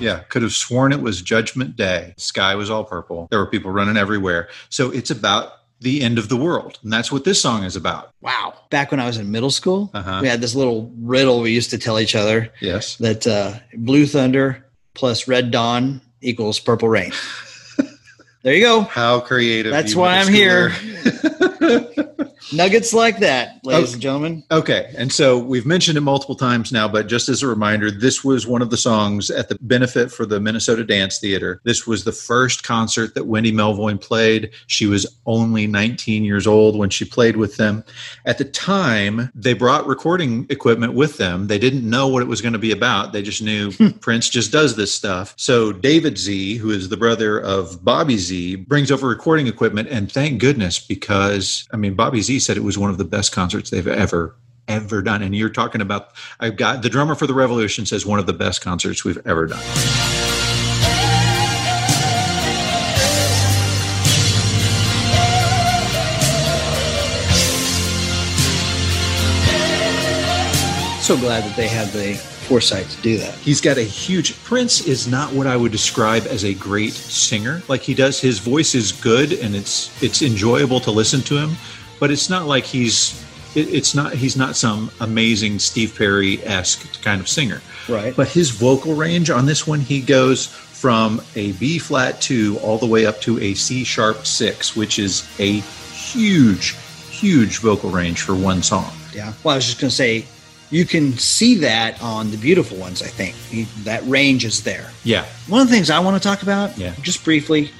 Yeah, could have sworn it was Judgment Day. Sky was all purple. There were people running everywhere. So it's about the end of the world. And that's what this song is about. Wow. Back when I was in middle school, we had this little riddle we used to tell each other. Yes. That blue thunder plus red dawn equals purple rain. There you go. How creative. That's why I'm here. Nuggets like that, ladies and gentlemen. Okay. And so we've mentioned it multiple times now, but just as a reminder, this was one of the songs at the benefit for the Minnesota Dance Theater. This was the first concert that Wendy Melvoin played. She was only 19 years old when she played with them. At the time, they brought recording equipment with them. They didn't know what it was going to be about. They just knew Prince just does this stuff. So David Z., who is the brother of Bobby Z., brings over recording equipment, and thank goodness, because, I mean, Bobby Z. said it was one of the best concerts they've ever done. And you're talking about, I've got the drummer for The Revolution says one of the best concerts we've ever done. So glad that they had the foresight to do that. He's got a huge, Prince is not what I would describe as a great singer. Like he does, his voice is good and it's enjoyable to listen to him. But it's not like he's not some amazing Steve Perry-esque kind of singer. Right. But his vocal range on this one, he goes from a B-flat 2 all the way up to a C-sharp 6, which is a huge, huge vocal range for one song. Yeah. Well, I was just going to say, you can see that on The Beautiful Ones, I think. That range is there. Yeah. One of the things I want to talk about, just briefly,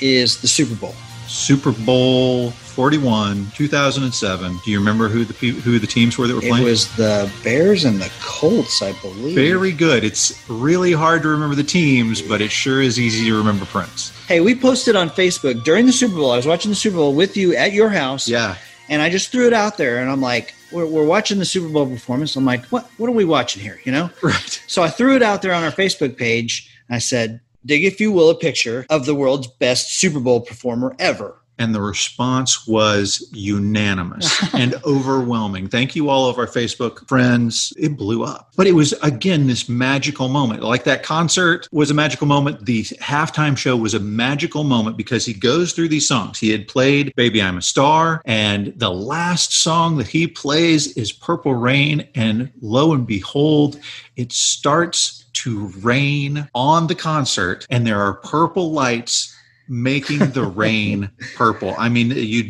is the Super Bowl. Super Bowl 41, 2007. Do you remember who the teams were that were playing? It was the Bears and the Colts, I believe. Very good. It's really hard to remember the teams, but it sure is easy to remember Prince. Hey, we posted on Facebook during the Super Bowl. I was watching the Super Bowl with you at your house. Yeah. And I just threw it out there, and I'm like, we're watching the Super Bowl performance. I'm like, what are we watching here, you know? Right. So I threw it out there on our Facebook page, and I said, dig, if you will, a picture of the world's best Super Bowl performer ever. And the response was unanimous and overwhelming. Thank you all of our Facebook friends. It blew up. But it was, again, this magical moment. Like that concert was a magical moment. The halftime show was a magical moment because he goes through these songs. He had played Baby I'm a Star, and the last song that he plays is Purple Rain. And lo and behold, it starts to rain on the concert, and there are purple lights making the rain purple. I mean, you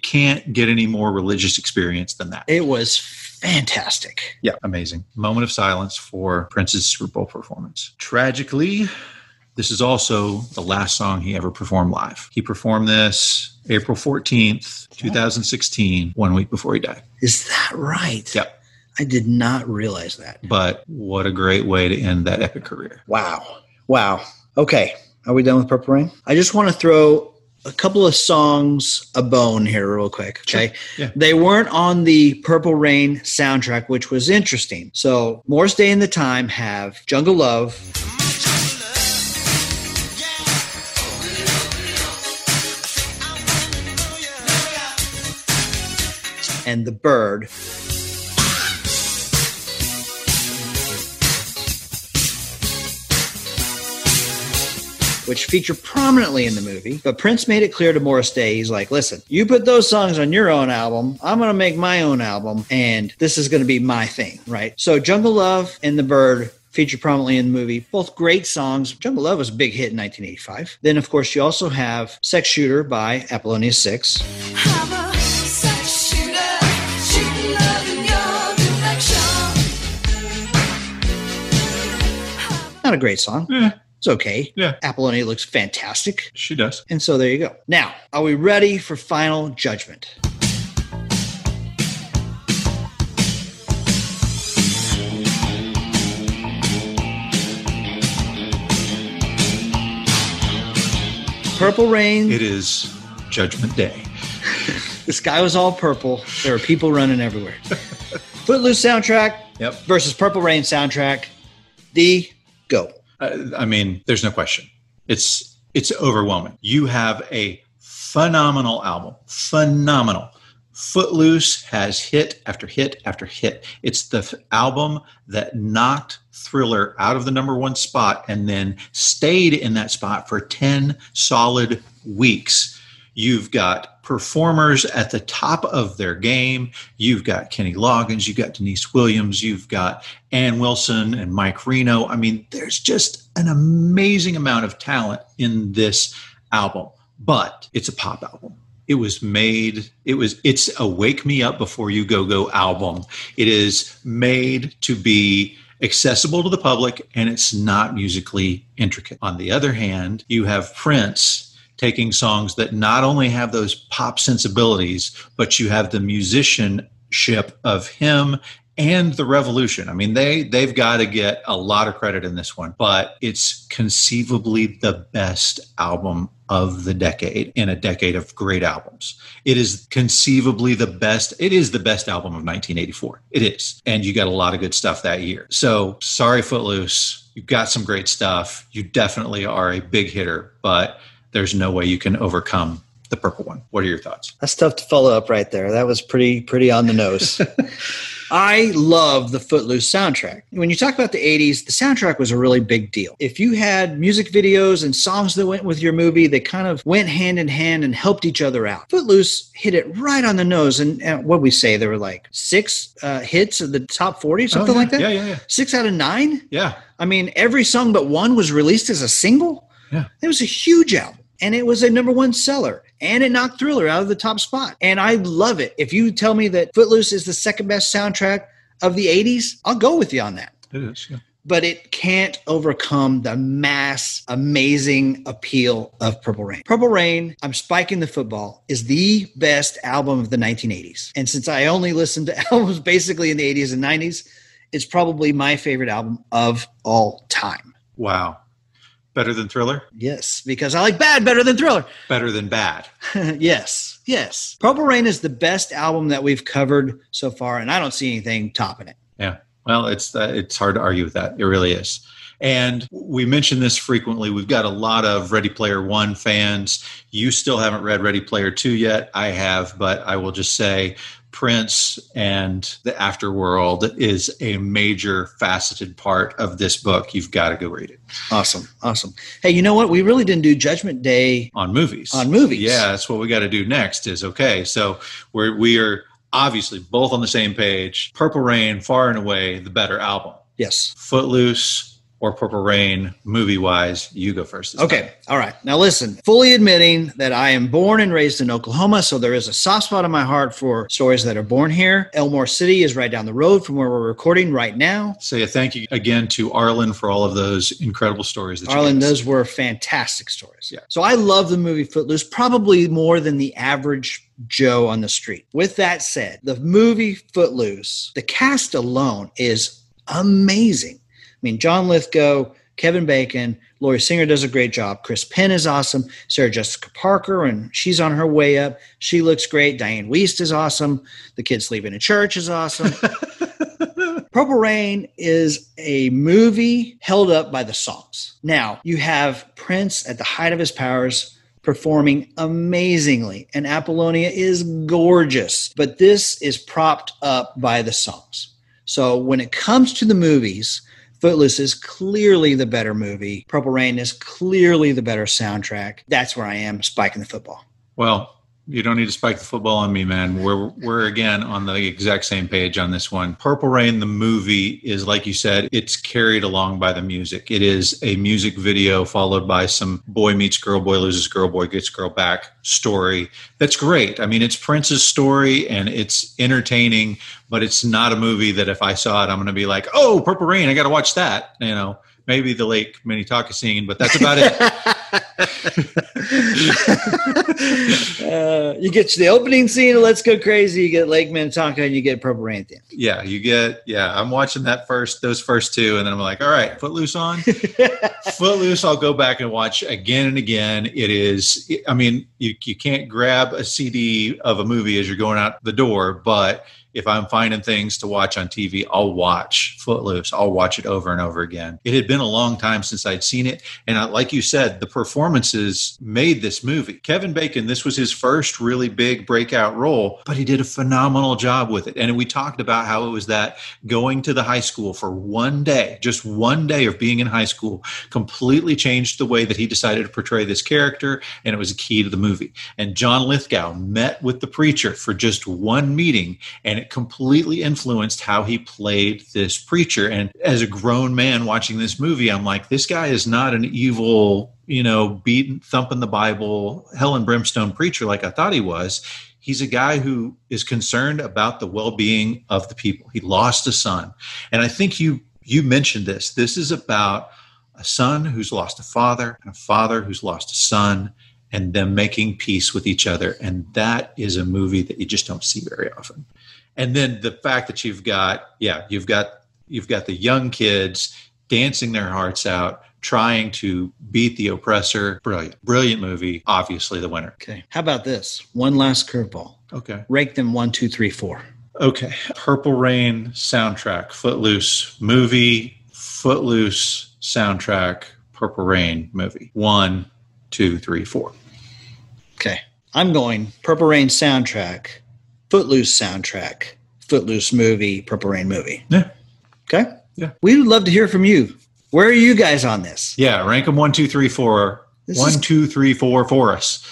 can't get any more religious experience than that. It was fantastic. Yeah, amazing. Moment of silence for Prince's Super Bowl performance. Tragically, this is also the last song he ever performed live. He performed this April 14th, 2016, 1 week before he died. Is that right? Yep. I did not realize that. But what a great way to end that epic career. Wow. Okay. Are we done with Purple Rain? I just want to throw a couple of songs a bone here real quick. Okay. Sure. Yeah. They weren't on the Purple Rain soundtrack, which was interesting. So Morris Day and The Time have Jungle Love. Yeah. And The Bird. Which feature prominently in the movie. But Prince made it clear to Morris Day, he's like, listen, you put those songs on your own album, I'm going to make my own album, and this is going to be my thing, right? So Jungle Love and The Bird feature prominently in the movie. Both great songs. Jungle Love was a big hit in 1985. Then, of course, you also have Sex Shooter by Apollonia 6. I'm a sex shooter, shooting love in your direction. Not a great song. Yeah. It's okay. Yeah. Apollonia looks fantastic. She does. And so there you go. Now, are we ready for Final Judgment? Purple Rain. It is Judgment Day. The sky was all purple. There were people running everywhere. Footloose soundtrack versus Purple Rain soundtrack. D, go. I mean, there's no question. It's overwhelming. You have a phenomenal album. Phenomenal. Footloose has hit after hit after hit. It's the album that knocked Thriller out of the number one spot and then stayed in that spot for 10 solid weeks. You've got performers at the top of their game. You've got Kenny Loggins. You've got Denise Williams. You've got Ann Wilson and Mike Reno. I mean, there's just an amazing amount of talent in this album, but it's a pop album. It was made, it's a wake me up before you go album. It is made to be accessible to the public, and it's not musically intricate. On the other hand, you have Prince taking songs that not only have those pop sensibilities, but you have the musicianship of him and The Revolution. I mean, they've got to get a lot of credit in this one, but it's conceivably the best album of the decade in a decade of great albums. It is conceivably the best. It is the best album of 1984. It is. And you got a lot of good stuff that year. So sorry, Footloose. You've got some great stuff. You definitely are a big hitter, but there's no way you can overcome the purple one. What are your thoughts? That's tough to follow up right there. That was pretty on the nose. I love the Footloose soundtrack. When you talk about the 80s, the soundtrack was a really big deal. If you had music videos and songs that went with your movie, they kind of went hand in hand and helped each other out. Footloose hit it right on the nose. And what we say, there were like six hits of the top 40, something like that? Yeah. 6 out of 9? Yeah. I mean, every song but one was released as a single? Yeah. It was a huge album. And it was a number one seller. And it knocked Thriller out of the top spot. And I love it. If you tell me that Footloose is the second best soundtrack of the 80s, I'll go with you on that. It is, yeah. but it can't overcome the mass amazing appeal of Purple Rain. Purple Rain, I'm Spiking the Football, is the best album of the 1980s. And since I only listened to albums basically in the 80s and 90s, it's probably my favorite album of all time. Wow. Better than Thriller? Yes, because I like bad better than Thriller. Better than bad. Yes, yes. Purple Rain is the best album that we've covered so far, and I don't see anything topping it. Yeah, well, it's hard to argue with that. It really is. And we mention this frequently. We've got a lot of Ready Player One fans. You still haven't read Ready Player Two yet. I have, but I will just say Prince and the afterworld is a major faceted part of this book. You've got to go read it. Awesome. Awesome. Hey, you know what? We really didn't do Judgment Day on movies. Yeah. That's what we got to do next is okay. So we are obviously both on the same page. Purple Rain, far and away, the better album. Yes. Footloose or Purple Rain, movie wise, you go first. Okay. All right. Now listen, fully admitting that I am born and raised in Oklahoma, so there is a soft spot in my heart for stories that are born here. Elmore City is right down the road from where we're recording right now. Say a thank you again to Arlen for all of those incredible stories. Arlen, those were fantastic stories. Yeah. So I love the movie Footloose probably more than the average Joe on the street. With that said, the movie Footloose, the cast alone is amazing. I mean, John Lithgow, Kevin Bacon, Laurie Singer does a great job. Chris Penn is awesome. Sarah Jessica Parker, and she's on her way up. She looks great. Diane Wiest is awesome. The Kid Sleeping in Church is awesome. Purple Rain is a movie held up by the songs. Now, you have Prince at the height of his powers performing amazingly, and Apollonia is gorgeous. But this is propped up by the songs. So when it comes to the movies, Footloose is clearly the better movie. Purple Rain is clearly the better soundtrack. That's where I am spiking the football. Well, you don't need to spike the football on me, man. We're again on the exact same page on this one. Purple Rain, the movie, is like you said, it's carried along by the music. It is a music video followed by some boy meets girl, boy loses girl, boy gets girl back story. That's great. I mean, it's Prince's story and it's entertaining, but it's not a movie that if I saw it, I'm going to be like, oh, Purple Rain, I got to watch that, you know. Maybe the Lake Minnetonka scene, but that's about it. You get to the opening scene of Let's Go Crazy, you get Lake Minnetonka, and you get Purple Rain at the end. Yeah, I'm watching that first, those first two, and then I'm like, all right, Footloose on. Footloose, I'll go back and watch again and again. It is, I mean, you can't grab a CD of a movie as you're going out the door, but if I'm finding things to watch on TV, I'll watch Footloose. I'll watch it over and over again. It had been a long time since I'd seen it. And like you said, the performances made this movie. Kevin Bacon, this was his first really big breakout role, but he did a phenomenal job with it. And we talked about how it was that going to the high school for one day, just one day of being in high school, completely changed the way that he decided to portray this character. And it was a key to the movie. And John Lithgow met with the preacher for just one meeting, and it completely influenced how he played this preacher. And as a grown man watching this movie, I'm like, this guy is not an evil, you know, beaten, thumping the Bible, hell and brimstone preacher like I thought he was. He's a guy who is concerned about the well-being of the people. He lost a son. And I think you mentioned this. This is about a son who's lost a father and a father who's lost a son, and them making peace with each other. And that is a movie that you just don't see very often. And then the fact that you've got the young kids dancing their hearts out, trying to beat the oppressor. Brilliant, brilliant movie. Obviously the winner. Okay. How about this? One last curveball. Okay. Rake them 1, 2, 3, 4. Okay. Purple Rain soundtrack, Footloose movie, Footloose soundtrack, Purple Rain movie. 1, 2, 3, 4. Okay. I'm going Purple Rain soundtrack, Footloose soundtrack, Footloose movie, Purple Rain movie. Yeah. Okay. Yeah. We would love to hear from you. Where are you guys on this? Yeah. Rank them 1, 2, 3, 4. This 1, 2, 3, 4 for us.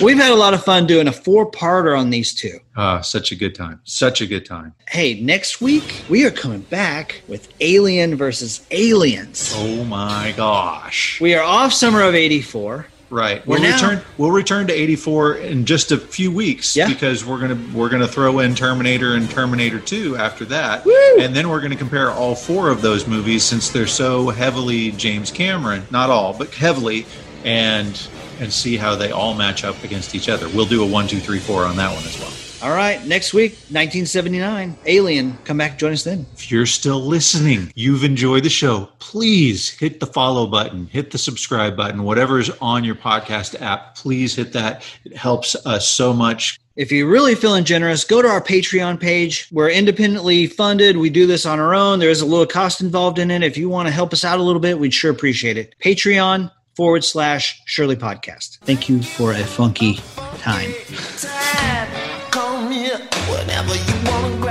We've had a lot of fun doing a 4-parter on these two. Such a good time. Such a good time. Hey, next week we are coming back with Alien versus Aliens. Oh my gosh. We are off summer of '84. Right. We'll return to 84 in just a few weeks, because we're gonna throw in Terminator and Terminator 2 after that. Woo! And then we're gonna compare all four of those movies, since they're so heavily James Cameron, not all, but heavily, and see how they all match up against each other. We'll do a 1, 2, 3, 4 on that one as well. All right, next week, 1979, Alien. Come back, join us then. If you're still listening, you've enjoyed the show, please hit the follow button, hit the subscribe button, whatever's on your podcast app, please hit that. It helps us so much. If you're really feeling generous, go to our Patreon page. We're independently funded. We do this on our own. There is a little cost involved in it. If you want to help us out a little bit, we'd sure appreciate it. Patreon.com/Shirley Podcast. Thank you for a funky time. Whenever you wanna grab